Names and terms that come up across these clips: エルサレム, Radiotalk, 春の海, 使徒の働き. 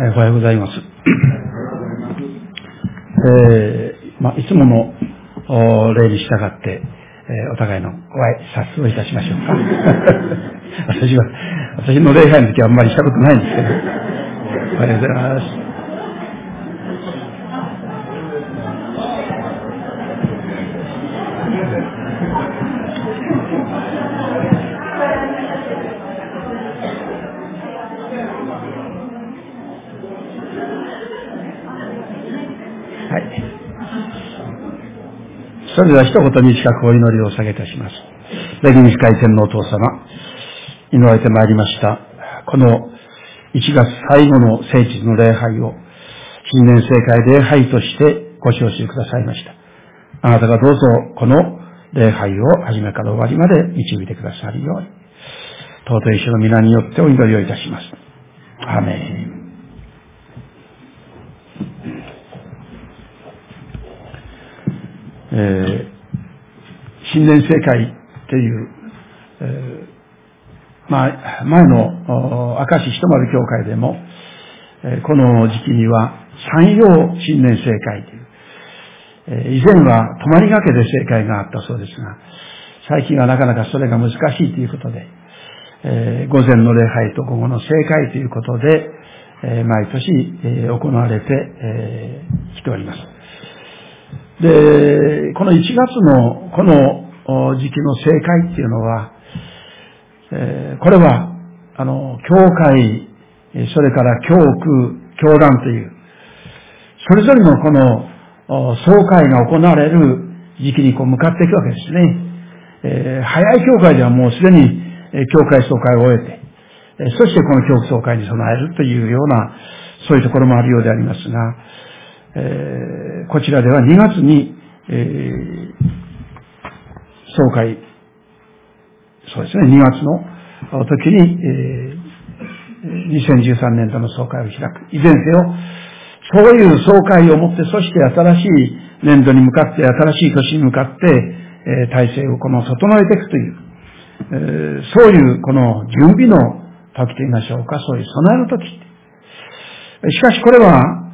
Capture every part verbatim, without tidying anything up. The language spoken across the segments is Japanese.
おはようございます。えー、まあ、いつもの例に従って、えー、お互いのご挨拶をいたしましょうか。私は、私の礼拝の時はあんまりしたことないんですけど。おはようございます。それでは一言に近くお祈りをお下げいたします。恵み深い天皇お父様、祈られてまいりました。このいちがつ最後の聖日の礼拝を新年聖会礼拝としてご招集くださいました。あなたがどうぞこの礼拝を初めから終わりまで導いてくださるように、尊い主の皆によってお祈りをいたします。アーメン。えー、新年聖会という、えー、まあ、前の明石ひとまる教会でも、えー、この時期には山陽新年聖会という、えー、以前は泊まりがけで聖会があったそうですが、最近はなかなかそれが難しいということで、えー、午前の礼拝と午後の聖会ということで、えー、毎年、えー、行われて、えー、きております。で、このいちがつのこの時期の聖会っていうのは、えー、これは、あの、教会、それから教区、教団という、それぞれのこの総会が行われる時期にこう向かっていくわけですね。えー、早い教会ではもうすでに教会総会を終えて、そしてこの教区総会に備えるというような、そういうところもあるようでありますが、えー、こちらではにがつに、えー、総会、そうですね、にがつの時に、えー、にせんじゅうさんねんどの総会を開く。いずれにせよ、そういう総会をもって、そして新しい年度に向かって、新しい年に向かって、えー、体制をこの整えていくという、えー、そういうこの準備の時といいましょうか、そういう備えの時。しかしこれは、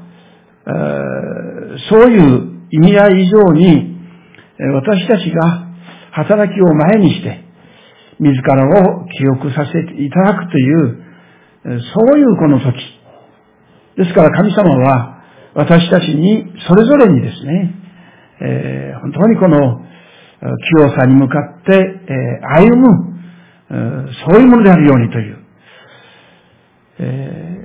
そういう意味合い以上に、私たちが働きを前にして、自らを記憶させていただくという、そういうこの時。ですから神様は、私たちに、それぞれにですね、えー、本当にこの、清さに向かって、えー、歩む、えー、そういうものであるようにという。えー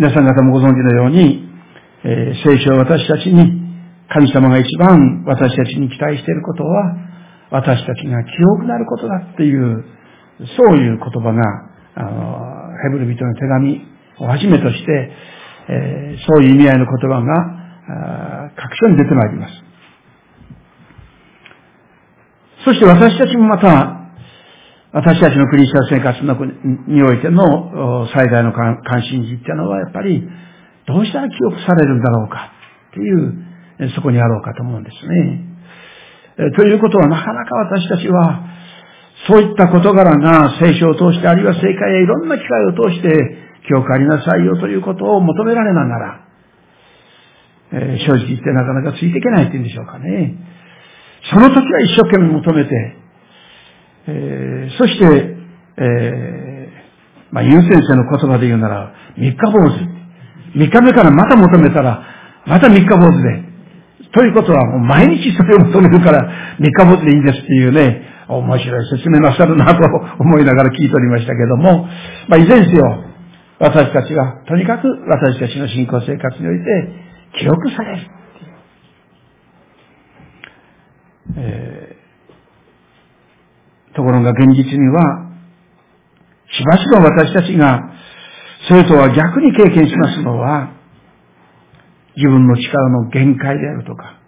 皆さん方もご存知のように、えー、聖書は私たちに、神様が一番私たちに期待していることは、私たちが清くなることだっていう、そういう言葉が、あの、ヘブル人の手紙をはじめとして、えー、そういう意味合いの言葉が、各所に出てまいります。そして私たちもまた、私たちのクリスチャン生活のにおいての最大の関心事っていうのはやっぱりどうしたら記憶されるんだろうかっていう、そこにあろうかと思うんですね。ということはなかなか私たちはそういった事柄が聖書を通して、あるいは聖会やいろんな機会を通して記憶ありなさいよということを求められながら、えー、正直言ってなかなかついていけないっていうんでしょうかね。その時は一生懸命求めて、えー、そして、えー、まあ、ユン先生の言葉で言うなら、三日坊主。三日目からまた求めたら、また三日坊主で。ということは、もう毎日それを求めるから、三日坊主でいいんですっていうね、面白い説明なさるなと思いながら聞いておりましたけども、まあ、いずれにせよ、私たちは、とにかく私たちの信仰生活において、記録される。えーところが現実には、しばしば私たちが、それとは逆に経験しますのは、自分の力の限界であるとか、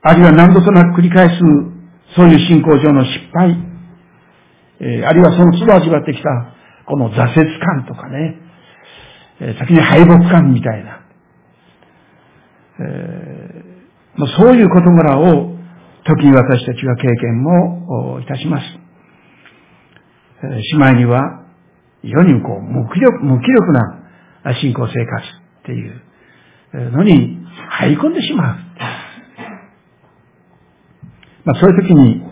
あるいは何度となく繰り返す、そういう信仰上の失敗、えー、あるいはその都度味わってきた、この挫折感とかね、えー、先に敗北感みたいな、えー、そういう事柄を、時に私たちは経験もいたします。しまいには、世にこう無気力、無気力な信仰生活っていうのに入り込んでしまう。まあそういう時に、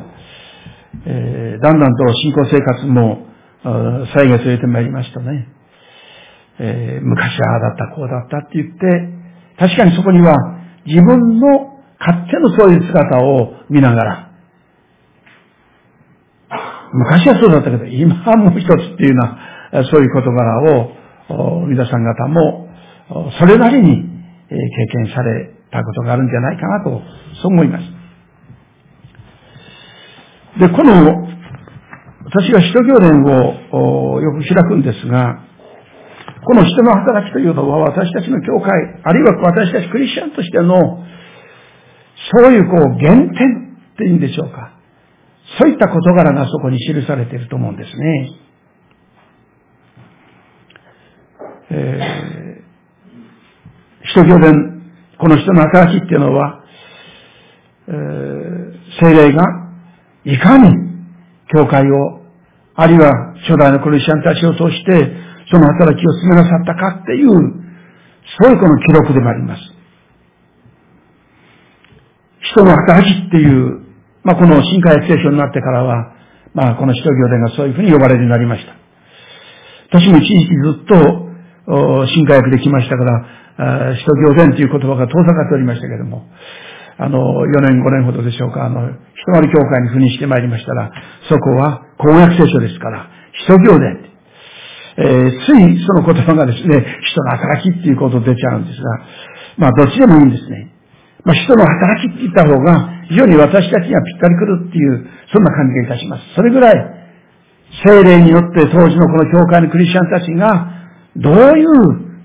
えー、だんだんと信仰生活も歳月を入れてまいりましたね。えー、昔はああだったこうだったって言って、確かにそこには自分の勝手のそういう姿を見ながら、昔はそうだったけど、今はもう一つっていうような、そういう事柄を、皆さん方も、それなりに経験されたことがあるんじゃないかなと、そう思います。で、この、私が使徒行伝をよく開くんですが、この人の働きというのは、私たちの教会、あるいは私たちクリスチャンとしての、そういうこう原点っていうんでしょうか。そういった事柄がそこに記されていると思うんですね。えー、使徒行伝、この人の働きっていうのは、えー、聖霊がいかに教会を、あるいは初代のクリスチャンたちを通して、その働きを進めなさったかっていう、そういうこの記録でもあります。人の働きっていう、まあ、この新海聖書になってからは、まあ、この使徒行伝がそういうふうに呼ばれるようになりました。私も一時期ずっと、新海訳できましたから、使徒行伝という言葉が遠ざかっておりましたけれども、あの、よねん、ごねんほどでしょうか、あの、ひとまり教会に赴任してまいりましたら、そこは、公約聖書ですから、使徒行伝。えー、ついその言葉がですね、人の働きっていうこと出ちゃうんですが、まあ、どっちでもいいんですね。まあ、人の働きって言った方が、非常に私たちにはぴったりくるっていう、そんな感じがいたします。それぐらい、聖霊によって当時のこの教会のクリスチャンたちが、どういう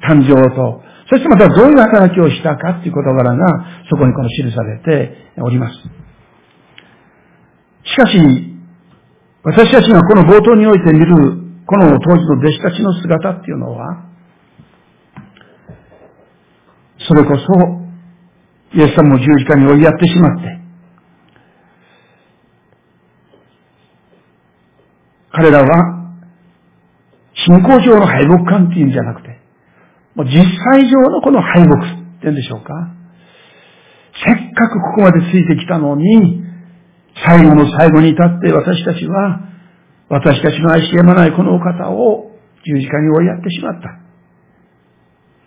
誕生と、そしてまたどういう働きをしたかっていう事柄が、そこにこの記されております。しかし、私たちがこの冒頭において見る、この当時の弟子たちの姿っていうのは、それこそ、イエス様を十字架に追いやってしまって、彼らは、信仰上の敗北感っていうんじゃなくて、もう実際上のこの敗北っていうんでしょうか。せっかくここまでついてきたのに、最後の最後に至って私たちは、私たちの愛しやまないこのお方を十字架に追いやってしまっ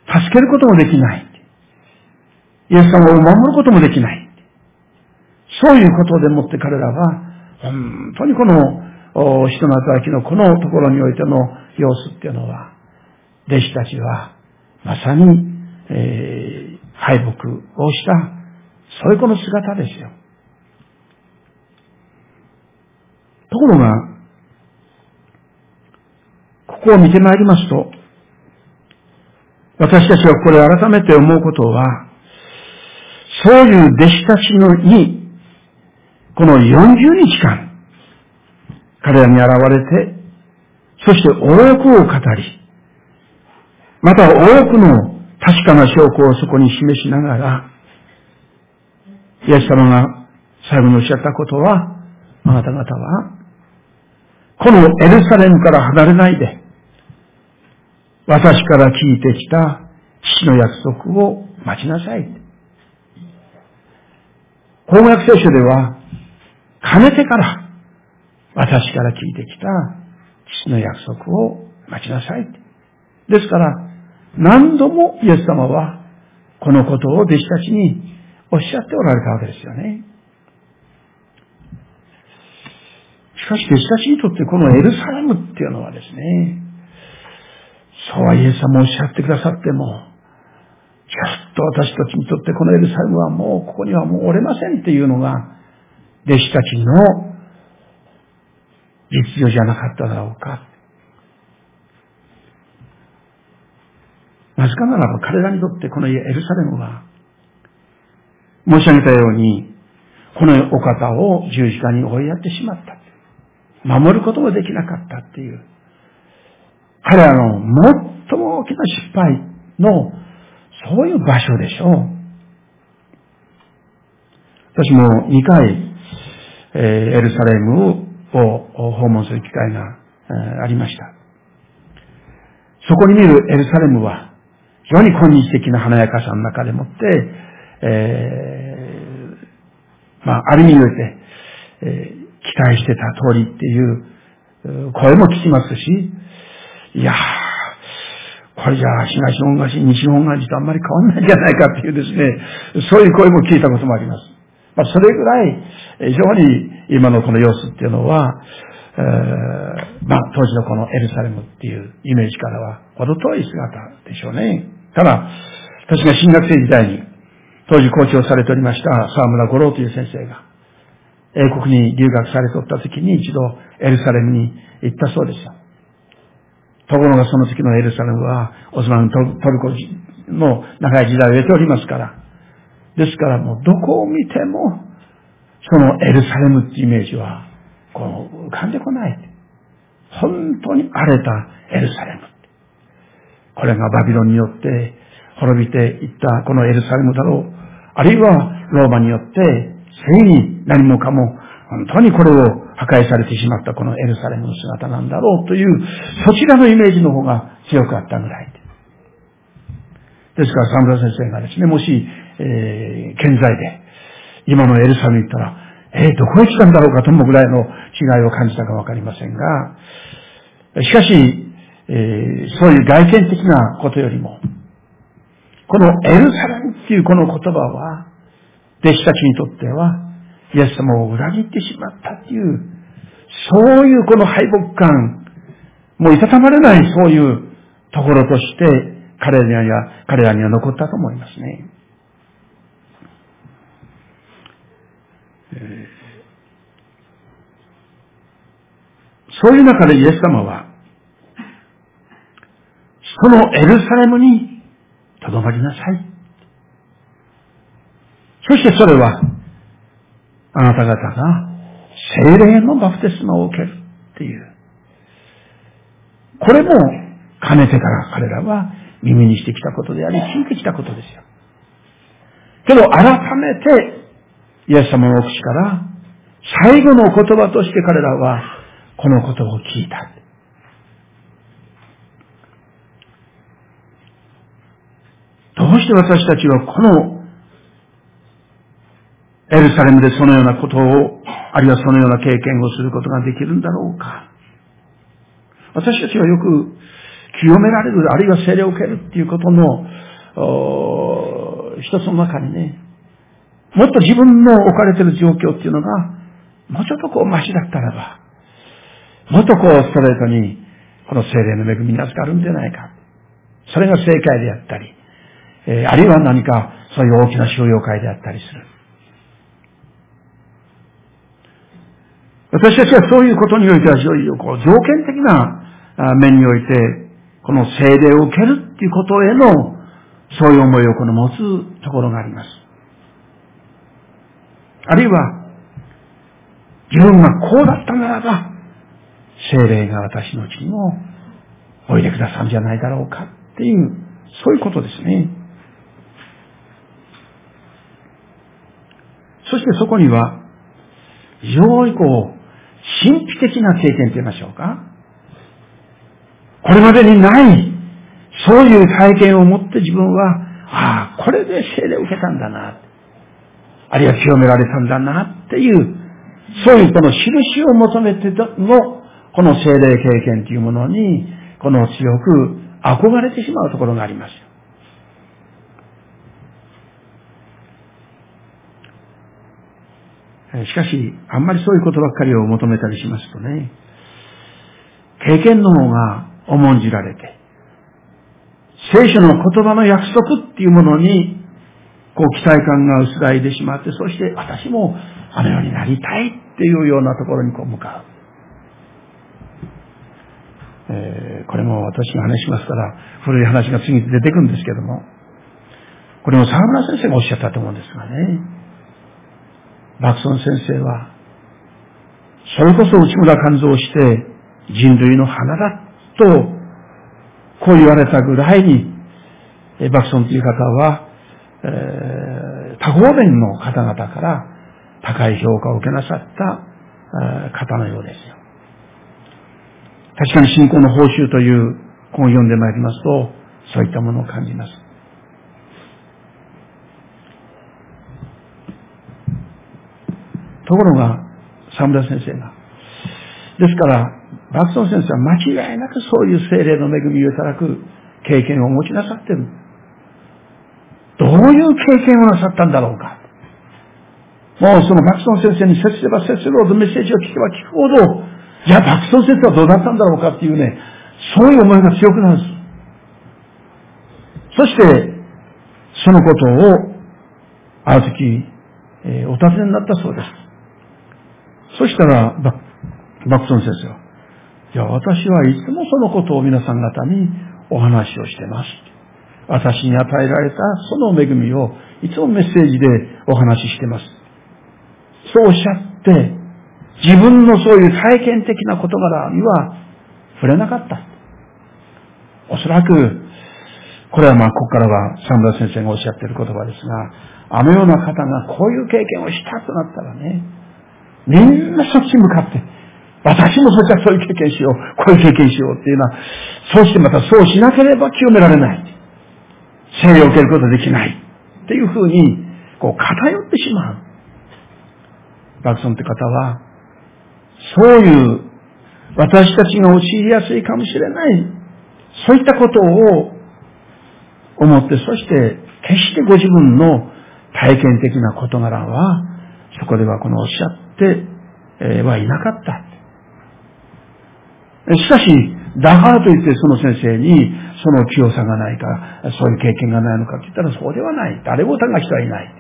た。助けることもできない。イエス様を守ることもできない。そういうことでもって彼らは、本当にこの、人の働きのこのところにおいての様子っていうのは、弟子たちは、まさに、えー、敗北をした、そういうこの姿ですよ。ところが、ここを見てまいりますと、私たちはこれ改めて思うことは、そういう弟子たちのに、このよんじゅうにちかん、彼らに現れて、そして多くを語り、また多くの確かな証拠をそこに示しながら、イエス様が最後におっしゃったことは、あなた方は、このエルサレムから離れないで、私から聞いてきた父の約束を待ちなさい。公約聖書では、かねてから、私から聞いてきた父の約束を待ちなさい。ですから、何度もイエス様は、このことを弟子たちにおっしゃっておられたわけですよね。しかし、弟子たちにとってこのエルサレムっていうのはですね、そうはイエス様おっしゃってくださっても、ちょっと私たちにとってこのエルサレムはもうここにはもうおれませんっていうのが弟子たちの実情じゃなかっただろうか。なぜかならば彼らにとってこのエルサレムは申し上げたようにこのお方を十字架に追いやってしまった。守ることもできなかったっていう彼らの最も大きな失敗のそういう場所でしょう。私もにかい、えー、エルサレムを訪問する機会が、えー、ありました。そこに見るエルサレムは非常に今日的な華やかさの中でもって、えー、まあ、ある意味において、えー、期待してた通りっていう声も聞きますし、いやー、これじゃあ東日本橋、西日本橋とあんまり変わんないんじゃないかっていうですね、そういう声も聞いたこともあります。まあ、それぐらい、非常に今のこの様子っていうのは、えー、まあ、当時のこのエルサレムっていうイメージからは程遠い姿でしょうね。ただ、私が新学生時代に、当時校長されておりました沢村五郎という先生が、英国に留学されておった時に一度エルサレムに行ったそうでした。ところがその時のエルサレムは、オスマントルコの長い時代を経ておりますから、ですからもうどこを見ても、そのエルサレムっていうイメージは、こう浮かんでこない。本当に荒れたエルサレム。これがバビロンによって滅びていったこのエルサレムだろう。あるいはローマによってついに何もかも本当にこれを破壊されてしまったこのエルサレムの姿なんだろうというそちらのイメージの方が強かったぐらい。ですから沢村先生がですね、もし、えー、健在で今のエルサレムに行ったら、えー、どこへ来たんだろうかと思うぐらいの違いを感じたかわかりませんが、しかし、えー、そういう外見的なことよりも、このエルサレムっていうこの言葉は、弟子たちにとっては、イエス様を裏切ってしまったっていう、そういうこの敗北感、もういたたまれないそういうところとして、彼らには、彼らには残ったと思いますね。そういう中でイエス様は、そのエルサレムに留まりなさい。そしてそれは、あなた方が聖霊のバプテスマを受けるっていう。これも、かねてから彼らは耳にしてきたことであり、聞いてきたことですよ。けど改めて、イエス様の口から、最後の言葉として彼らは、このことを聞いた。どうして私たちはこのエルサレムでそのようなことを、あるいはそのような経験をすることができるんだろうか。私たちはよく清められる、あるいは聖霊を受けるっていうことの一つの中にね、もっと自分の置かれている状況っていうのが、もうちょっとこうマシだったらば、もっとこうストレートにこの聖霊の恵みに預かるんじゃないか。それが正解であったり、えー、あるいは何かそういう大きな収容会であったりする。私たちはそういうことにおいては非常にこう条件的な面において、この聖霊を受けるっていうことへのそういう思いをこの持つところがあります。あるいは自分がこうだったならば、聖霊が私のうちにもおいでくださるんじゃないだろうかっていう、そういうことですね。そしてそこには、非常にこう、神秘的な経験と言いましょうか。これまでにない、そういう体験を持って自分は、ああ、これで聖霊を受けたんだな、あるいは清められたんだなっていう、そういうこの印を求めての、この聖霊経験というものに、この強く憧れてしまうところがあります。しかし、あんまりそういうことばっかりを求めたりしますとね、経験の方が重んじられて、聖書の言葉の約束っていうものに、こう期待感が薄らいでしまって、そして私もあのようになりたいっていうようなところにこう向かう。えー、これも私が話しますから、古い話が次に出てくるんですけども、これも沢村先生がおっしゃったと思うんですがね、バクソン先生は、それこそ内村勘三をして人類の花だと、こう言われたぐらいに、バクソンという方は、えー、多方面の方々から高い評価を受けなさった方のようですよ。確かに信仰の報酬という本を読んでまいりますと、そういったものを感じます。ところが、沢村先生が、ですから、バクソン先生は間違いなくそういう聖霊の恵みをいただく経験をお持ちなさっている。どういう経験をなさったんだろうか。もうそのバクソン先生に接すれば接するほど、メッセージを聞けば聞くほど、いや、バクソン先生はどうだったんだろうかっていうね、そういう思いが強くなるんです。そして、そのことを、ある時、えー、お尋ねになったそうです。そしたら、バクソン先生は、いや、私はいつもそのことを皆さん方にお話をしてます。私に与えられたその恵みを、いつもメッセージでお話ししてます。そうおっしゃって、自分のそういう体験的な事柄には触れなかった。おそらく、これはまあ、ここからは沢村先生がおっしゃっている言葉ですが、あのような方がこういう経験をしたとなったらね、みんなそっちに向かって、私もそっちはそういう経験しよう、こういう経験しようっていうのは、そうしてまたそうしなければ清められない。聖霊を受けることができない。っていうふうに、こう偏ってしまう。バクソンって方は、そういう、私たちが陥りやすいかもしれない。そういったことを思って、そして、決してご自分の体験的な事柄は、そこではこのおっしゃってはいなかった。しかし、だからといってその先生に、その清さがないか、そういう経験がないのかって言ったら、そうではない。誰も疑う人はいない。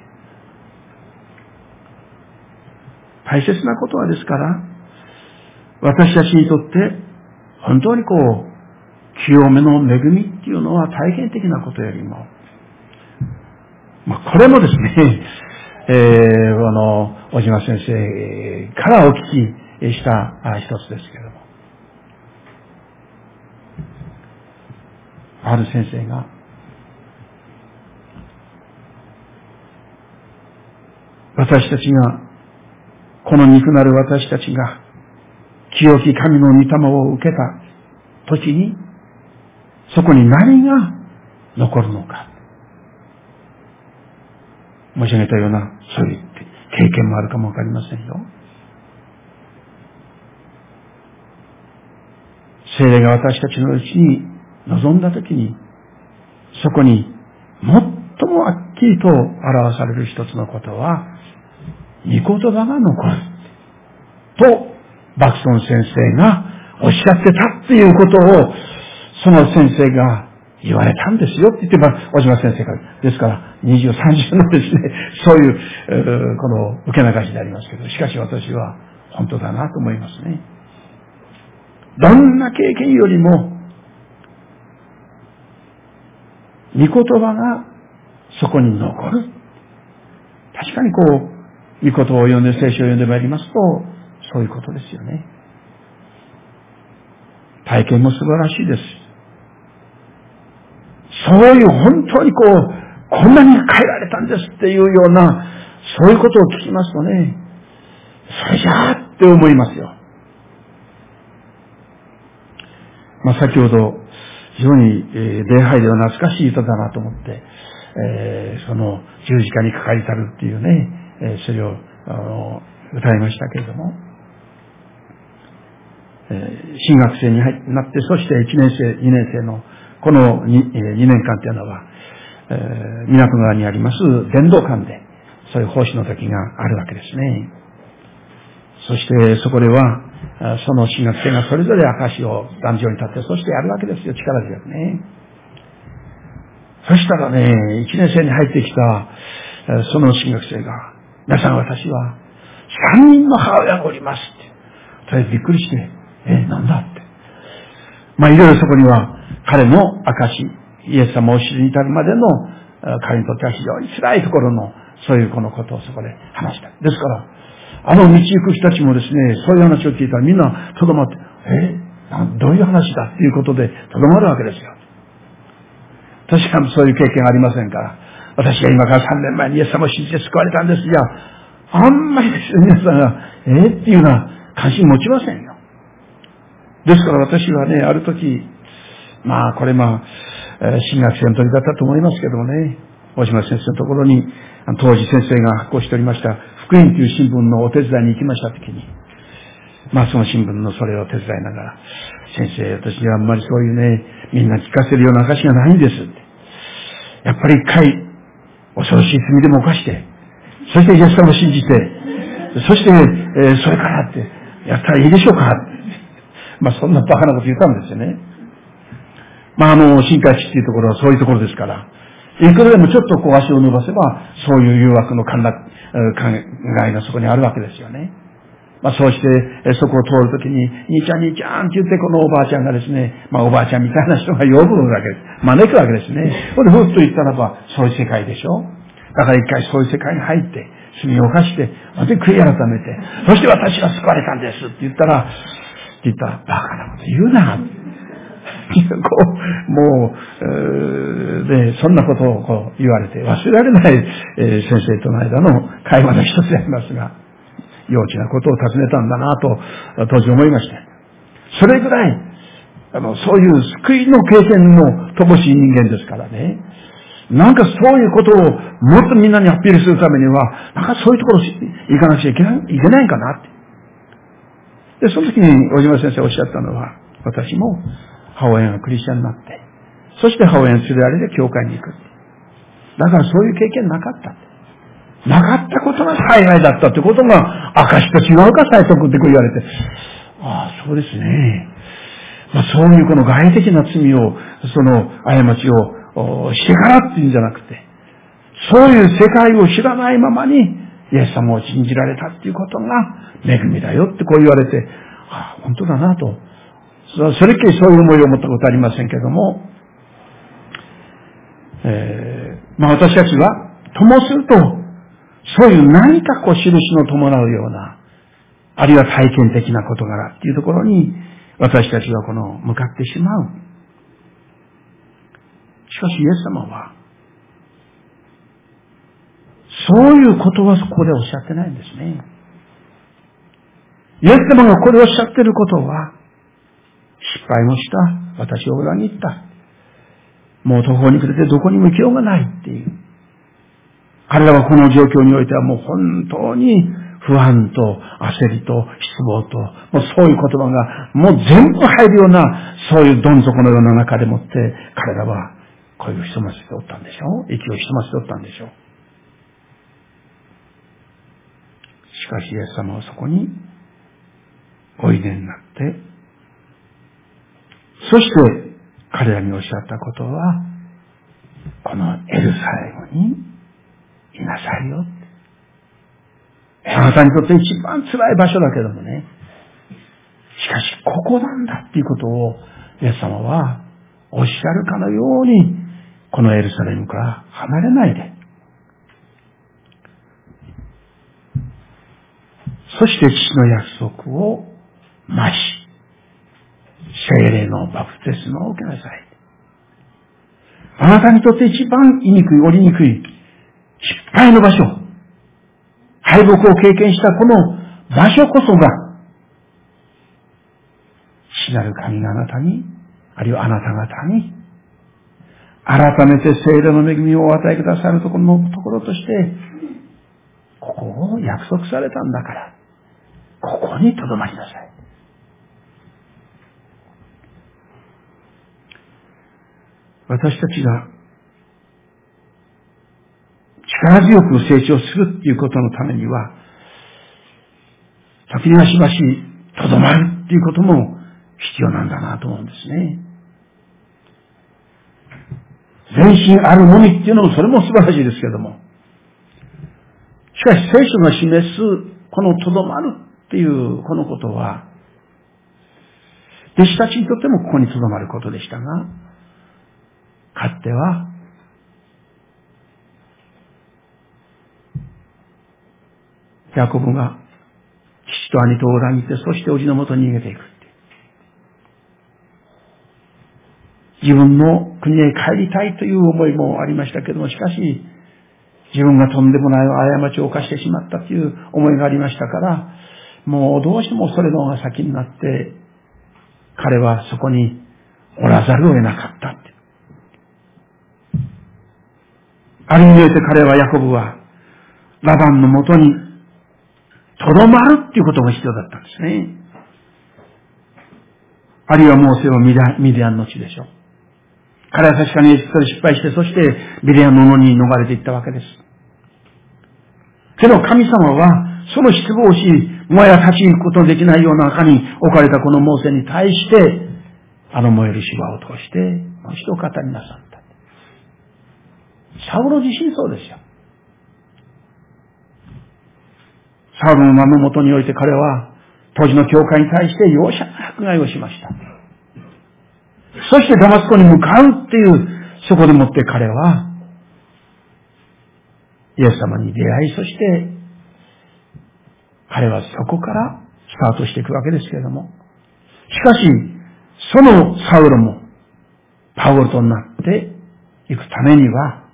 大切なことはですから、私たちにとって、本当にこう、清めの恵みっていうのは体験的なことよりも、まあ、これもですね、えー、あの、小島先生からお聞きした一つですけれども、ある先生が、私たちが、この肉なる私たちが、清き神の御霊を受けた時に、そこに何が残るのか。申し上げたような、そういう経験もあるかもわかりませんよ。聖霊が私たちのうちに臨んだ時に、そこに最もはっきりと表される一つのことは、御言葉が残る。と、バクソン先生がおっしゃってたっていうことを、その先生が言われたんですよって言って、まあ、小島先生から、ですから、にじゅう、さんじゅうのですね、そういう、この、受け流しでありますけど、しかし私は、本当だなと思いますね。どんな経験よりも、御言葉がそこに残る。確かにこう、御言葉を読んで、聖書を読んでまいりますと、そういうことですよね。体験も素晴らしいです。そういう本当にこう、こんなに変えられたんですっていうような、そういうことを聞きますとね、それじゃあって思いますよ。まあ、先ほど、非常に、えー、礼拝では懐かしい歌だなと思って、えー、その十字架にかかりたるっていうね、えー、それをあの歌いましたけれども、新学生になって、そしていちねん生、にねん生の、この 2, にねんかんというのは、えー、港川にあります伝道館で、そういう奉仕の時があるわけですね。そして、そこでは、その新学生がそれぞれ証を壇上に立って、そしてやるわけですよ、力強くね。そしたらね、いちねん生に入ってきた、その新学生が、皆さん私は、さんにんの母親がおりますって。それでびっくりして、え、なんだって。まあ、いろいろそこには、彼の証、イエス様を知りに至るまでの、彼にとっては非常に辛いところの、そういうこのことをそこで話した。ですから、あの道行く人たちもですね、そういう話を聞いたらみんなとどまって、え、どういう話だっていうことでとどまるわけですよ。確かにそういう経験ありませんから、私が今からさんねんまえにイエス様を信じて救われたんですが、あんまりですね、皆さんが、えっていうような関心持ちませんよ。ですから私はね、ある時、まあこれまあ新学生の取りだったと思いますけどもね、大島先生のところに当時先生が発行しておりました福音という新聞のお手伝いに行きましたときに、まあその新聞のそれを手伝いながら、先生、私にはあんまりそういうね、みんな聞かせるような証がないんですって。やっぱり一回、恐ろしい罪でも犯して、そしてイエス様を信じて、そして、えー、それからって、やったらいいでしょうかまあそんなバカなこと言ったんですよね。まああの、新開地っていうところはそういうところですから、いくらでもちょっとこう足を伸ばせば、そういう誘惑の考えがそこにあるわけですよね。まあそうして、そこを通るときに、兄ちゃん兄ちゃんって言って、このおばあちゃんがですね、まあおばあちゃんみたいな人が呼ぶわけです。招くわけですね。これふっと言ったらば、そういう世界でしょ。だから一回そういう世界に入って、罪を犯して、そして悔い改めて、そして私は救われたんですって言ったら、って言ったら、バカなこと言うな。こう、もう、で、そんなことをこう言われて、忘れられない先生との間の会話の一つでありますが、幼稚なことを尋ねたんだなと当時思いました。それぐらいあのそういう救いの経験の乏しい人間ですからね。なんかそういうことをもっとみんなにアピールするためには、なんかそういうところに行かなくちゃいけない、いけないかなって。でその時に小島先生おっしゃったのは、私も母親がクリスチャンになって、そして母親に連れられて教会に行く。だからそういう経験なかった。なかったことが災害だったということが証と違うか最速ってこう言われて、ああそうですね、まあ、そういうこの外的な罪をその過ちをしてからっていうんじゃなくて、そういう世界を知らないままにイエス様を信じられたっていうことが恵みだよってこう言われて、ああ本当だなと、それっきりそういう思いを持ったことはありませんけども、えー、まあ私たちはともするとそういう何かこう印の伴うような、あるいは体験的な事柄っていうところに私たちはこの向かってしまう。しかしイエス様はそういうことはここでおっしゃってないんですね。イエス様がここでおっしゃってることは、失敗もした、私を裏切った、もう途方に暮れてどこに向きようがないっていう、彼らはこの状況においてはもう本当に不安と焦りと失望と、もうそういう言葉がもう全部入るような、そういうどん底のような中でもって、彼らは声を潜ませておったんでしょう、息を潜ませておったんでしょう。しかしイエス様はそこにおいでになって、そして彼らにおっしゃったことは、このエルサレムにいなさいよ。あなたにとって一番辛い場所だけどもね。しかしここなんだっていうことをイエス様はおっしゃるかのように、このエルサレムから離れないで。そして父の約束を待ち、聖霊のバプテスマを受けなさい。あなたにとって一番言いにくい、折りにくい、失敗の場所、敗北を経験したこの場所こそが、父なる神があなたに、あるいはあなた方に、改めて聖霊の恵みをお与えくださるところのところとして、ここを約束されたんだから、ここに留まりなさい。私たちが、力強く成長するっていうことのためには、時にはしばしとどまるっていうことも必要なんだなと思うんですね。全身あるのみっていうのも、それも素晴らしいですけども、しかし聖書が示すこのとどまるっていうこのことは、弟子たちにとってもここにとどまることでしたが、かつてはヤコブが父と兄と裏切って、そして叔父のもとに逃げていくって、自分の国へ帰りたいという思いもありましたけども、しかし自分がとんでもない過ちを犯してしまったという思いがありましたから、もうどうしてもそれの方が先になって、彼はそこにおらざるを得なかったって。ある意味において彼は、ヤコブは、ラバンのもとに、とどまるっていうことが必要だったんですね。あるいはモーセはミディアンの地でしょう。彼は確かにエジプトで失敗して、そしてミディアンの野に逃れていったわけです。けど神様は、その失望し、もや立ち行くことのできないような中に置かれたこのモーセに対して、あの燃える芝を通して、もう一度語りなさった。サウロ自身そうですよ。サウロの名のもとにおいて彼は、当時の教会に対して容赦な迫害をしました。そしてダマスコに向かうっていう、そこでもって彼は、イエス様に出会い、そして、彼はそこからスタートしていくわけですけれども。しかし、そのサウロも、パウロとなっていくためには、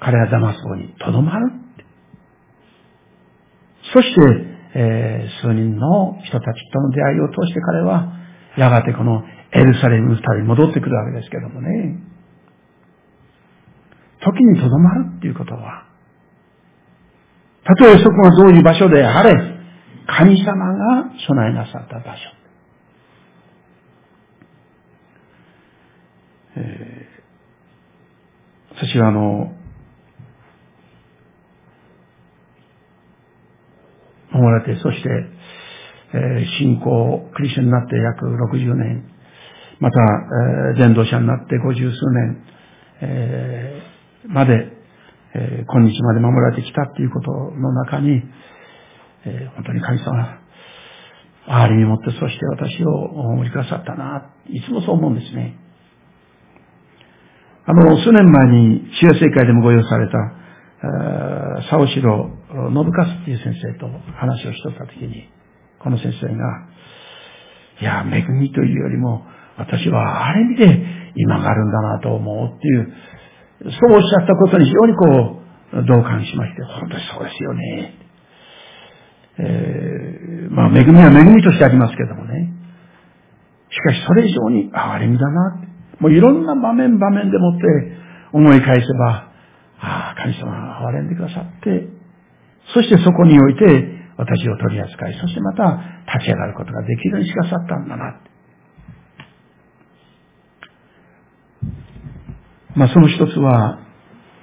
彼はダマスコにとどまる。そして、えー、数人の人たちとの出会いを通して彼は、やがてこのエルサレムの旅に戻ってくるわけですけどもね。時にとどまるっていうことは、たとえそこがどういう場所であれ、神様が備えなさった場所。えー、私はあの、守られて、そして、えー、信仰、クリスチャンになって約ろくじゅうねん、また、えー、伝道者になってごじゅうすうねん、えー、まで、えー、今日まで守られてきたっていうことの中に、えー、本当に神様が、周りにもって、そして私をお守りくださったな、いつもそう思うんですね。あの、数年前に、主要聖会でもご用意された、沢城信勝っていう先生と話をしとったときに、この先生が、いや、恵みというよりも、私はあれ見て今があるんだなと思うっていう、そうおっしゃったことに非常にこう、同感しまして、本当にそうですよね。えー、まあ、恵みは恵みとしてありますけどもね。しかし、それ以上に、あ、あれ見だな。もういろんな場面場面でもって思い返せば、ああ、神様が憐れんでくださって、そしてそこにおいて私を取り扱い、そしてまた立ち上がることができるようにしてくださったんだな。まあその一つは、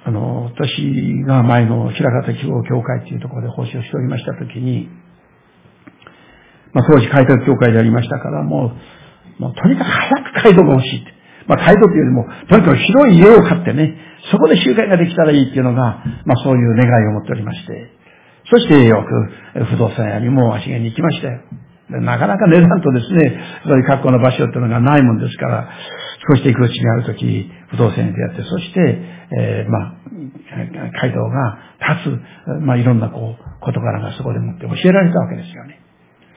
あの、私が前の平方希望教会というところで奉仕をしておりましたときに、まあ当時開拓教会でありましたから、もう、もうとにかく早く街道が欲しいって。まあ街道というよりも、とにかく広い家を買ってね、そこで集会ができたらいいっていうのが、まあそういう願いを持っておりまして、そしてよく不動産屋にも足毛に行きましたよ。なかなか値段とですね、そういう格好の場所っていうのがないもんですから、少し行くうちにあるとき、不動産屋でやって、そして、えー、まあ、街道が立つ、まあいろんなこう、事柄がそこでもって教えられたわけですよね。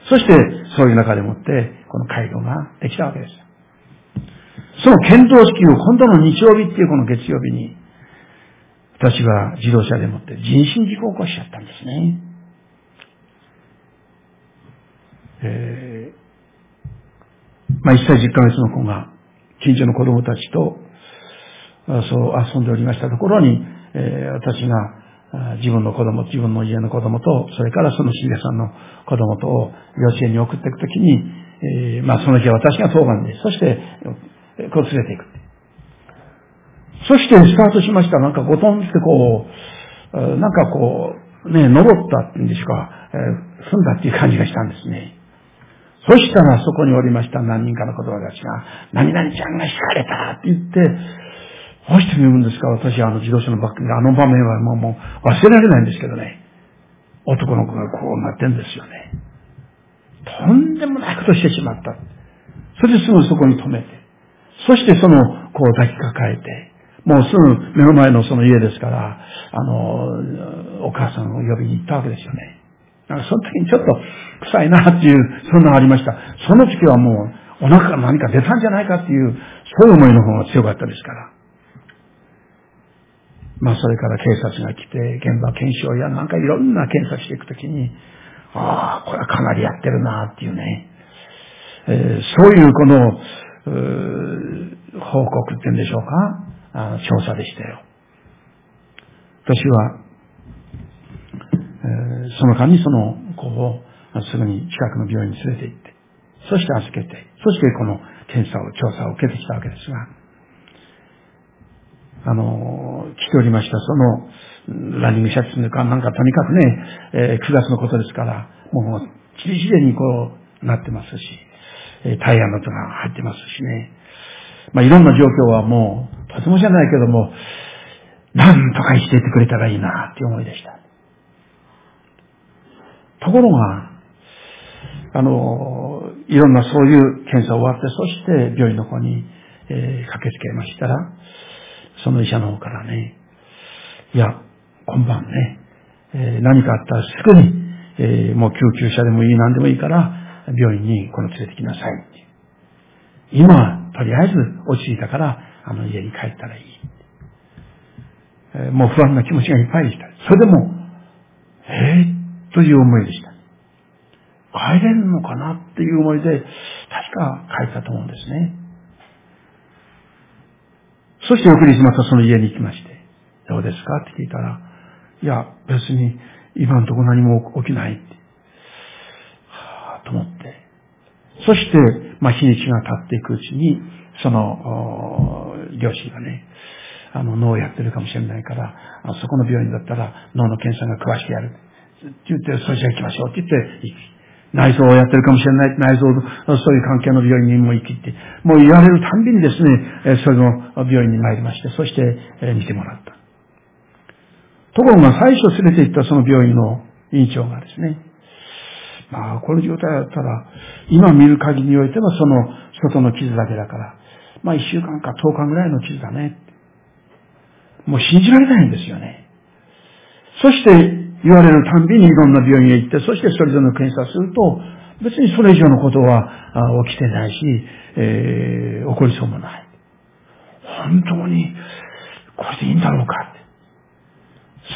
そして、そういう中でもって、この街道ができたわけですよ。その検討式を今度の日曜日っていうこの月曜日に、私は自動車でもって人身事故を起こしちゃったんですね。えー、まあいっさいじゅっかげつの子が近所の子供たちとそう遊んでおりましたところに、えー、私が自分の子供、自分の家の子供と、それからその信者さんの子供とを幼稚園に送っていくときに、えー、まあその日は私が当番で、そしてこう連れていく。そしてスタートしました。なんかゴトンってこう、なんかこう、ね、登ったっていうんでしょうか、えー、踏んだっていう感じがしたんですね。そしたらそこにおりました何人かの子供たちが、何々ちゃんが惹かれたって言って、どうして見るんですか。私はあの自動車のバックであの場面はもう、もう忘れられないんですけどね。男の子がこうなってんですよね。とんでもないことしてしまった。それですぐそこに止めて、そしてその子を抱きかかえて、もうすぐ目の前のその家ですから、あの、お母さんを呼びに行ったわけですよね。なんかその時にちょっと臭いなっていう、そんなのがありました。その時はもうお腹から何か出たんじゃないかっていう、そういう思いの方が強かったですから。まあそれから警察が来て、現場検証やなんかいろんな検査していくときに、ああ、これはかなりやってるなっていうね。えー、そういうこの、報告っていうんでしょうか、あ調査でしたよ。私は、えー、その間にその子をすぐに近くの病院に連れて行って、そして預けて、そしてこの検査を、調査を受けてきたわけですが、あの、来ておりました、その、ランニングシャツというか、なんかとにかくね、えー、くがつのことですから、もう、ちりちりにこう、なってますし、えー、タイヤの音が入ってますしね。まあ、いろんな状況はもう、とてもじゃないけども、なんとか生きていてくれたらいいな、っていう思いでした。ところが、あの、いろんなそういう検査を終わって、そして病院の方に、えー、駆けつけましたら、その医者の方からね、いや、今晩ね、えー、何かあったらすぐに、えー、もう救急車でもいい、何でもいいから、病院にこの連れてきなさいって。今、とりあえず落ち着いたから、あの家に帰ったらいい。えー、もう不安な気持ちがいっぱいでした。それでも、えー、という思いでした。帰れるのかなっていう思いで、確か帰ったと思うんですね。そして翌日またその家に行きまして、どうですかって聞いたら、いや、別に今のところ何も起きないって。はぁ、と思って。そして、まあ、日にちが経っていくうちに、その、両親がね、あの、脳をやってるかもしれないから、あそこの病院だったら脳の検査が詳しくやる。って言って、それじゃ行きましょうって言って、行き。内臓をやってるかもしれない。内臓の、そういう関係の病院にも行きって。もう言われるたんびにですね、それの病院に参りまして、そして、えー、見てもらった。ところが最初連れて行ったその病院の院長がですね、まあこの状態だったら、今見る限りにおいてはその外の傷だけだから、まあ一週間かとおかぐらいの傷だね。もう信じられないんですよね。そして言われるたんびにいろんな病院へ行って、そしてそれぞれの検査をすると、別にそれ以上のことは起きてないし、えー、起こりそうもない。本当にこれでいいんだろうか。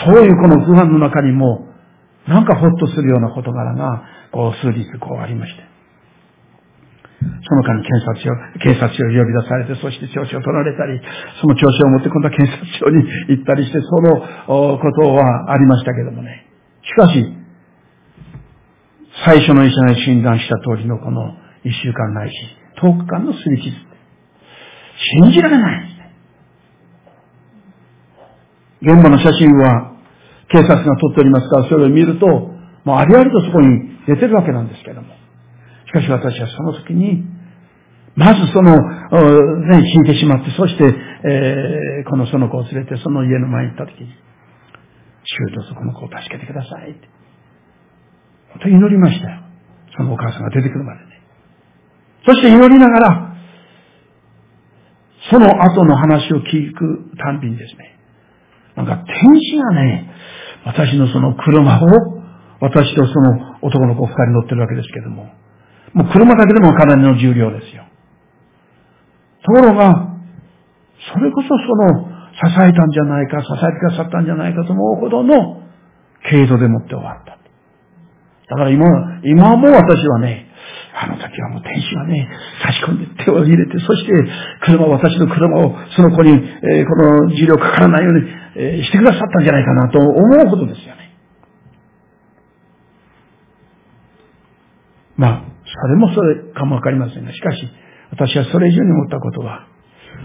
そういうこの不安の中にも、なんかホッとするような事柄が、こう数日こうありまして。その間に検察庁、警察庁を呼び出されて、そして調子を取られたり、その調子を持って今度は検察庁に行ったりして、そのことはありましたけどもね。しかし、最初の医者が診断した通りのこの一週間ないし、とおかかんの擦り傷。信じられない。現場の写真は警察が撮っておりますから、それを見ると、もうありありとそこに出てるわけなんですけども。しかし私はその時に、まずその、ね、引いてしまって、そして、えー、このその子を連れてその家の前に行った時に、主よ、そこの子を助けてくださいって。本当に祈りましたよ。そのお母さんが出てくるまでね。そして祈りながら、その後の話を聞くたんびにですね、なんか天使がね、私のその車を、私とその男の子二人乗ってるわけですけども、もう車だけでもかなりの重量ですよ。ところが、それこそその、支えたんじゃないか、支えてくださったんじゃないかと思うほどの、軽度でもって終わった。だから今、今も私はね、あの時はもう天使がね、差し込んで手を入れて、そして車、私の車をその子に、えー、この重量かからないように、えー、してくださったんじゃないかなと思うことですよね。まあ、それもそれかもわかりませんが、しかし、私はそれ以上に思ったことは、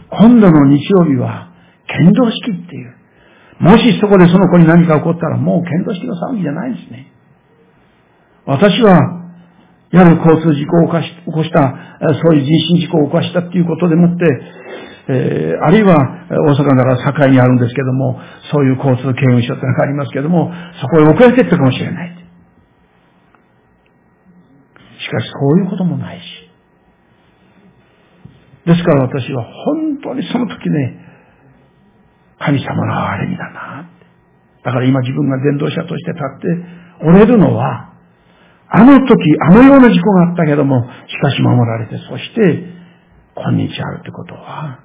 今度の日曜日は、献堂式っていう。もしそこでその子に何か起こったら、もう献堂式の騒ぎじゃないんですね。私は、やる交通事故を起こした、そういう人身事故を起こしたっていうことでもって、えー、あるいは大阪なら堺にあるんですけども、そういう交通刑務所ってのがありますけども、そこへ遅れていったかもしれない。しかしそういうこともないし。ですから私は本当にその時ね、神様の憐れみだな。だから今自分が伝道者として立っておれるのは、あの時、あのような事故があったけども、しかし守られて、そして、今日あるってことは、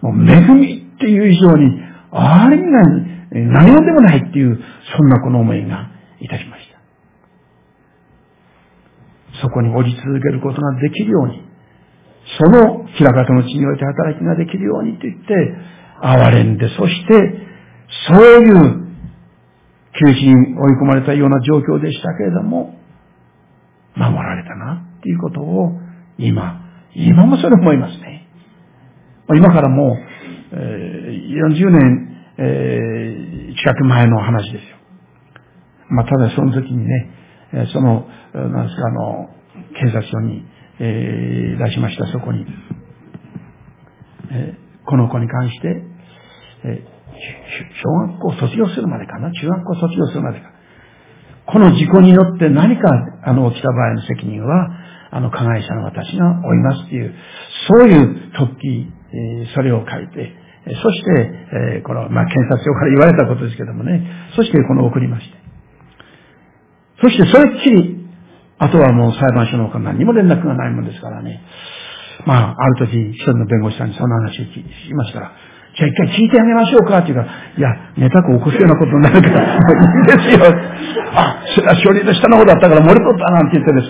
もう恵みっていう以上に、あれ以外に何でもないっていう、そんなこの思いがいたしました。そこにおり続けることができるように、その平方の地において働きができるようにと言って憐れんで、そしてそういう窮地に追い込まれたような状況でしたけれども守られたなっていうことを今今もそれ思いますね。今からもうよんじゅうねん、えー、近く前の話ですよ。まあただその時にね、そのなんですかあの警察署に、えー、出しました。そこに、えー、この子に関して、えー、小学校卒業するまでかな、中学校卒業するまでか、この事故によって何かあの起きた場合の責任はあの加害者の私が負いますっていう、そういう特記、えー、それを書いて、そして、えー、このまあ検察庁から言われたことですけどもね、そしてこの送りまして、そしてそれっきり、あとはもう裁判所のほか何も連絡がないもんですからね。まあ、ある時、一人の弁護士さんにその話を聞きましたら、じゃあ一回聞いてあげましょうかっていうから、いや、寝たく起こすようなことになるから、いいですよ。あ、それは処理の下の方だったから漏れとったなんて言ってで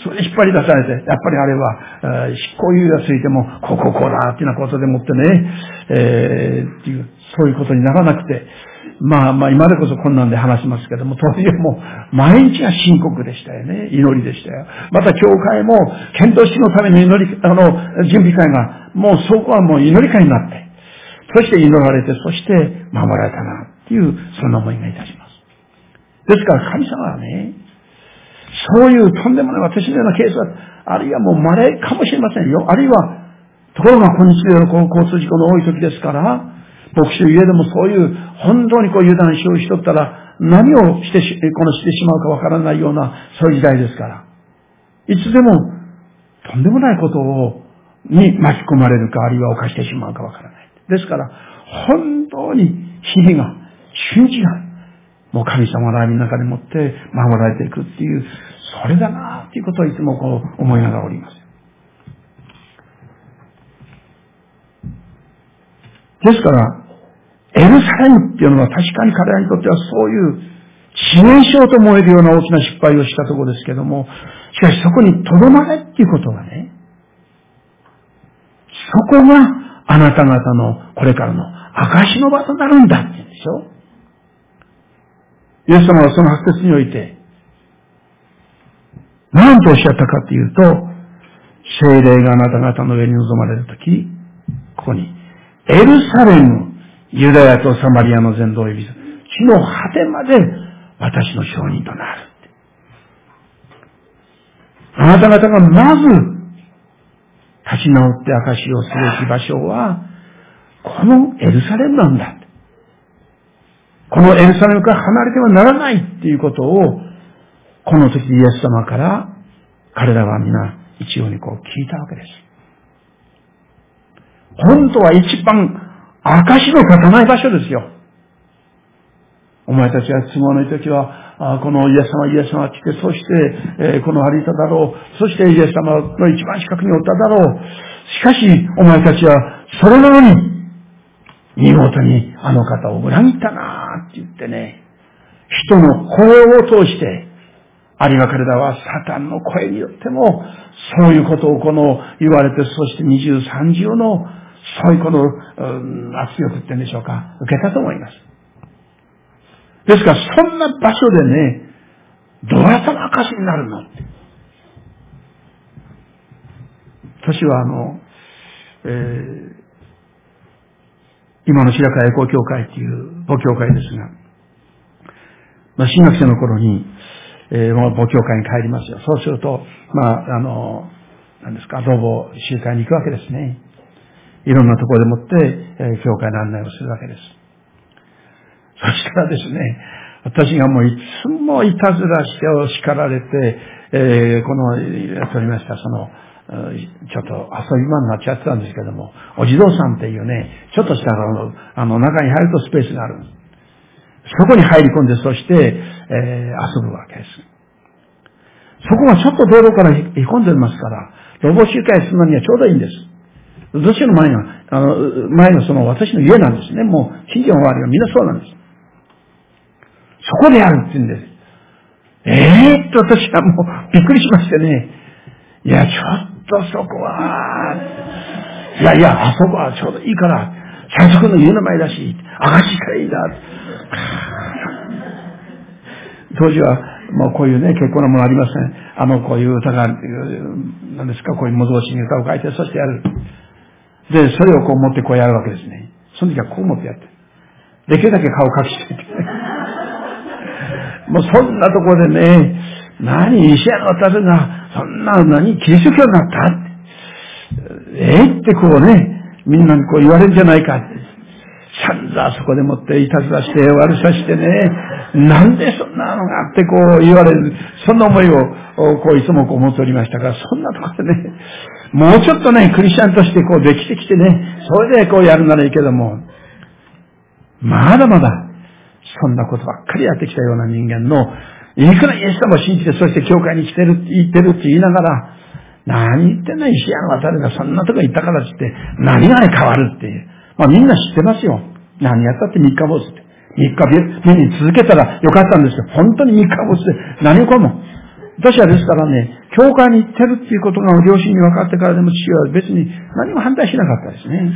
すね、それ引っ張り出されて、やっぱりあれは、執行猶予がついても、こうこうこうだっていうようなことでもってね、えー、っていう、そういうことにならなくて、まあまあ今でこそこんなんで話しますけども、当時も毎日が深刻でしたよね。祈りでしたよ。また教会も、遣唐使のための祈り、あの、準備会が、もうそこはもう祈り会になって、そして祈られて、そして守られたな、っていう、そんな思いがいたします。ですから神様はね、そういうとんでもない私のようなケースは、あるいはもう稀かもしれませんよ。あるいは、ところが今日の交通事故の多い時ですから、牧師の家でもそういう、本当にこう油断しようしとったら、何をしてし、このしてしまうかわからないような、そういう時代ですから。いつでも、とんでもないことを、に巻き込まれるか、あるいは犯してしまうかわからない。ですから、本当に日々が、瞬時が、もう神様の愛の中でもって守られていくっていう、それだな、ということをいつもこう思いながらおります。ですから、エルサレムっていうのは確かに彼らにとってはそういう致命傷と思えるような大きな失敗をしたところですけども、しかしそこにとどまれっていうことがね、そこがあなた方のこれからの証の場となるんだって言うんでしょ。イエス様はその発説において、何とおっしゃったかというと、聖霊があなた方の上に臨まれるとき、ここに、エルサレム、ユダヤとサマリアの全土を指す。地の果てまで私の証人となる。あなた方がまず立ち直って証をすべき場所は、このエルサレムなんだ。このエルサレムから離れてはならないっていうことを、この時イエス様から彼らは皆一様にこう聞いたわけです。本当は一番証の立たない場所ですよ。お前たちが都合のいい時は、このイエス様、イエス様が来て、そして、この歩いただろう。そしてイエス様の一番近くにおっただろう。しかし、お前たちは、それなのに、見事にあの方を裏切ったなって言ってね、人の声を通して、あるいは彼らはサタンの声によっても、そういうことをこの言われて、そして二重三重の、そういうこの、うん、圧力ってんでしょうか、受けたと思います。ですから、そんな場所でね、どうやったら証になるのって。私はあの、えー、今の白川栄光教会っていう母教会ですが、まあ、新学生の頃に、えー、母教会に帰りますよ。そうすると、まあ、あの、何ですか、同母集会に行くわけですね。いろんなところでもって、教会の案内をするわけです。そしたらですね、私がもういつもいたずらしてを叱られて、えー、この、やっておりました、その、ちょっと遊び場になっちゃってたんですけども、お地蔵さんっていうね、ちょっとしたあの、あの中に入るとスペースがあるんです。そこに入り込んで、そして、えー、遊ぶわけです。そこがちょっと道路から引っ込んでますから、路傍集会するのにはちょうどいいんです。どちらの前が、あの、前のその私の家なんですね。もう、近所の周りはみんなそうなんです。そこでやるって言うんです。ええー、と私はもうびっくりしましてね。いや、ちょっとそこは、いやいや、あそこはちょうどいいから、社長の家の前だし、明石からいいんだ。当時は、もうこういうね、結構なものありません、ね。あの、こういう歌が、何ですか、こういう模造紙に歌を書いて、そしてやる。で、それをこう持ってこうやるわけですね。その時はこう持ってやって。できるだけ顔隠して。もうそんなところでね、何、石屋の渡るが、そんな、何、キリスト教になったって。えー、ってこうね、みんなにこう言われるんじゃないかって。散々そこでもっていたずらして、悪さしてね、なんでそんなのがってこう言われる、そんな思いを、こういつもこう持っておりましたから、そんなところでね、もうちょっとね、クリスチャンとしてこうできてきてね、それでこうやるならいいけども、まだまだ、そんなことばっかりやってきたような人間の、いくらイエス様を信じて、そして教会に来てるって言ってるって言いながら、何言ってんの、石屋の渡るがそんなとこ行ったからって言って、何がね変わるっていう。まあみんな知ってますよ。何やったって三日坊主って。三日目に続けたらよかったんですけど、本当に三日坊主で何をこも。私はですからね、教会に行ってるっていうことが両親に分かってからでも父は別に何も反対しなかったですね。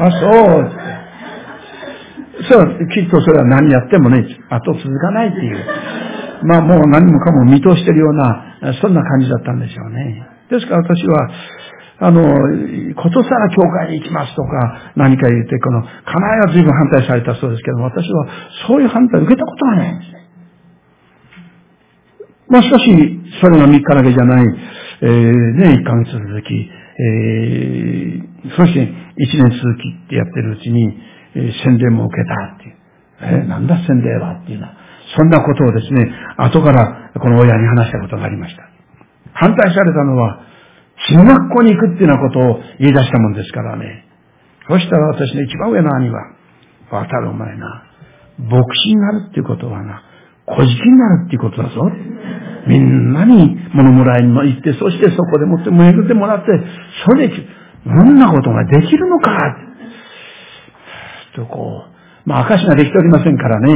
あ、そう。そう、きっとそれは何やってもね、あと続かないっていう。まあもう何もかも見通してるような、そんな感じだったんでしょうね。ですから私は、あの、ことさら教会に行きますとか、何か言って、この、家内は随分反対されたそうですけども、私はそういう反対を受けたことがないんですね。まあしかし、それがみっかだけじゃない、えー、ね、いっかげつ続き、えー、そしていちねん続きってやってるうちに、えー、洗礼も受けたっていう。えー、なんだ洗礼はっていうな。そんなことをですね、後からこの親に話したことがありました。反対されたのは、中学校に行くっていうようなことを言い出したもんですからね。そしたら私の一番上の兄は、わたるお前な、牧師になるっていうことはな、小じきになるっていうことだぞ。みんなに物もらいに行って、そしてそこでもって巡ってもらって、それで、そんなことができるのか、とこう、まあ、証ができておりませんからね、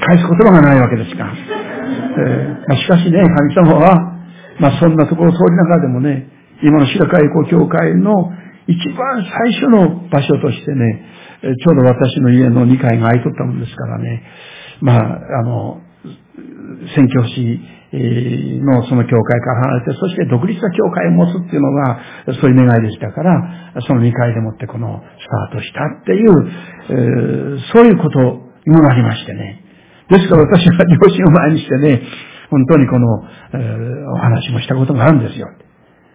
返す言葉がないわけですが。えー、しかしね、神様は、まあ、そんなところを通りながらでもね、今の白川栄光教会の一番最初の場所としてね、ちょうど私の家のにかいが空いとったもんですからね、まあ、あの、宣教師のその教会から離れて、そして独立した教会を持つっていうのが、そういう願いでしたから、そのにかいでもってこのスタートしたっていう、そういうことにもなりましてね。ですから私は両親を前にしてね、本当にこのお話もしたことがあるんですよ。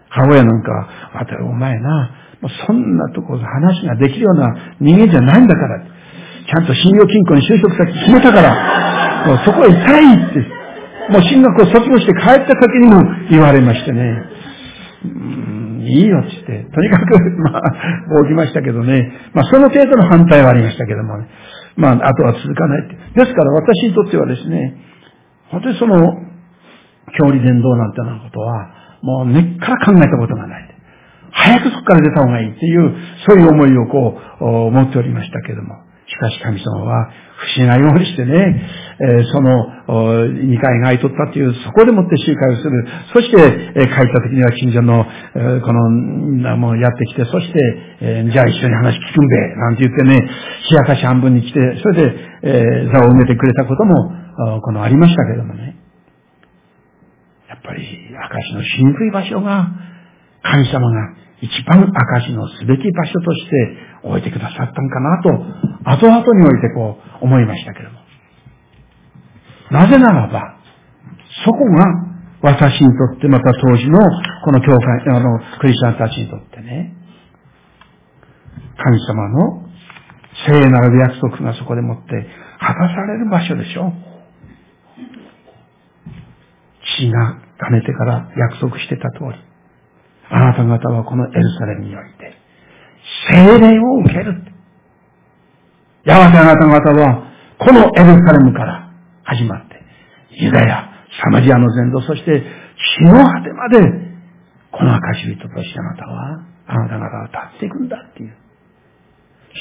母親なんか、わたるお前な、そんなところで話ができるような人間じゃないんだから、ちゃんと信用金庫に就職先決めたから、もうそこへ行ったらいいって、もう進学を卒業して帰った時にも言われましてね、うーん、いいよって言って、とにかく、まあ、起きましたけどね、まあその程度の反対はありましたけども、ね、まああとは続かないって。ですから私にとってはですね、本当にその、教理伝道なんてなことは、もう根っから考えたことがない。早くそこから出た方がいいっていう、そういう思いをこう、持っておりましたけども。しかし神様は不思議なようにしてね、えー、そのにかいが空いとったという、そこでもって集会をする。そして、えー、帰った時には近所の、えー、この、みんなもやってきて、そして、えー、じゃあ一緒に話聞くんべ、なんて言ってね、冷やかし半分に来て、それで、えー、座を埋めてくれたことも、このありましたけれどもね。やっぱり、証のしにくい場所が、神様が一番証のすべき場所として置いてくださったんかなと、後々においてこう思いましたけれども。なぜならば、そこが私にとって、また当時のこの教会、あの、クリスチャンたちにとってね、神様の聖なる約束がそこでもって果たされる場所でしょ。父がかねてから約束してた通り、あなた方はこのエルサレムにおいて、聖霊を受ける。やがてあなた方は、このエルサレムから始まって、ユダヤ、サマリアの全土、そして地の果てまで、この証人としてあなたは、あなた方は立っていくんだっていう。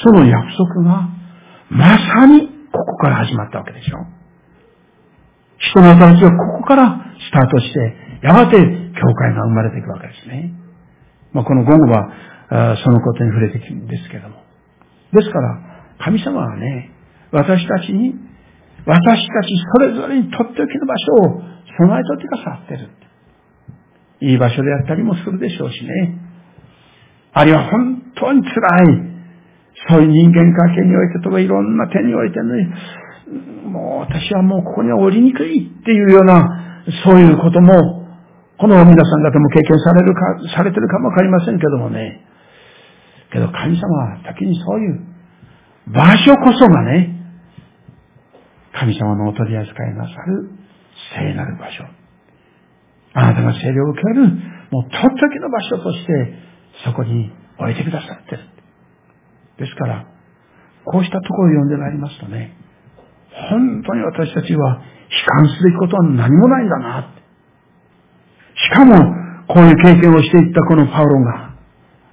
その約束が、まさにここから始まったわけでしょ。人の働きはここからスタートして、やがて教会が生まれていくわけですね。まあ、この午後はそのことに触れていくんですけども。ですから、神様はね、私たちに、私たちそれぞれにとっておきの場所を備えとってくださってる。いい場所であったりもするでしょうしね。あるいは本当に辛い、そういう人間関係においてとかいろんな点においてね、もう私はもうここには降りにくいっていうような、そういうことも、この皆さん方も経験されるか、されてるかもわかりませんけどもね。けど神様は先にそういう場所こそがね、神様のお取り扱いなさる聖なる場所。あなたが聖霊を受ける、もうとっておきの場所として、そこに置いてくださってる。ですから、こうしたところを読んでまいりますとね、本当に私たちは悲観すべきことは何もないんだな。しかも、こういう経験をしていったこのパウロが、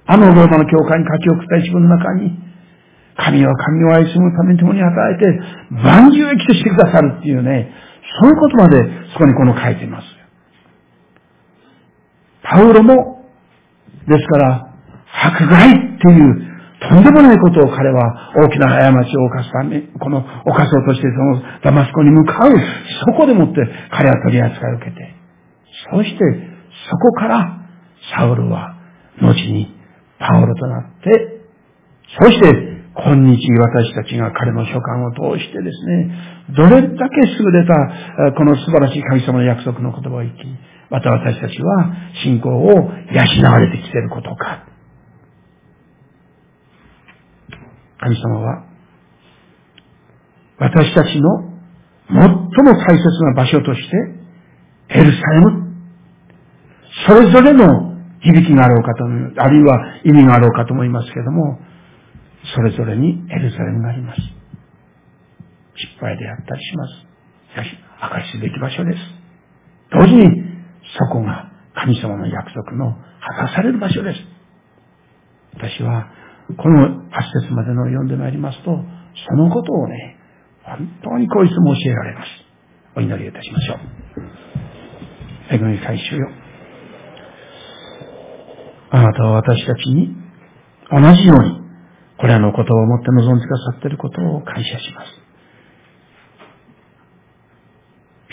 あのローマの教会に書き送った一文の中に、神は神を愛するために共に働いて、万有益としてくださるっていうね、そういうことまでそこにこの書いています。パウロも、ですから、迫害っていう、とんでもないことを彼は大きな過ちを犯すため、この犯そうとしてそのダマスコに向かう、そこでもって彼は取り扱いを受けて、そしてそこからサウルは後にパウロとなって、そして今日私たちが彼の書簡を通してですね、どれだけ優れたこの素晴らしい神様の約束の言葉を生き、また私たちは信仰を養われてきていることか。神様は私たちの最も大切な場所としてエルサレム、それぞれの響きがあろうかと思います。あるいは意味があろうかと思いますけれども、それぞれにエルサレムがあります。失敗であったりします。しかし明かしすべき場所です。同時にそこが神様の約束の果たされる場所です。私はこのはち節までのを読んでまいりますと、そのことをね、本当にこういつも教えられます。お祈りいたしましょう。恵み最終よ。あなたは私たちに同じように、これらのことをもって望んでくださっていることを感謝します。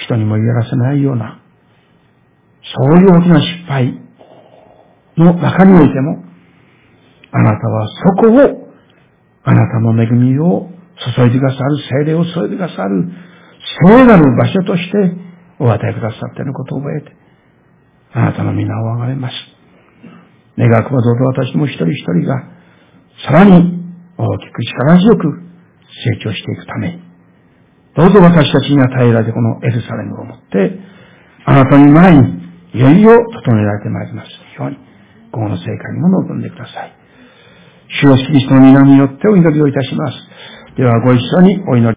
人にも言わせないような、そういう大きな失敗の中においても、あなたはそこを、あなたの恵みを注いでくださる、聖霊を注いでくださる、聖なる場所としてお与えくださっていることを覚えて、あなたの皆をあがめます。願わくばどうぞ私も一人一人が、さらに大きく力強く成長していくため、どうぞ私たちに与えられてこのエルサレムをもって、あなたの前にいよいよ整えられてまいりますように、今後の成果にも臨んでください。主イエスキリストの皆によってお祈りをいたします。ではご一緒にお祈り。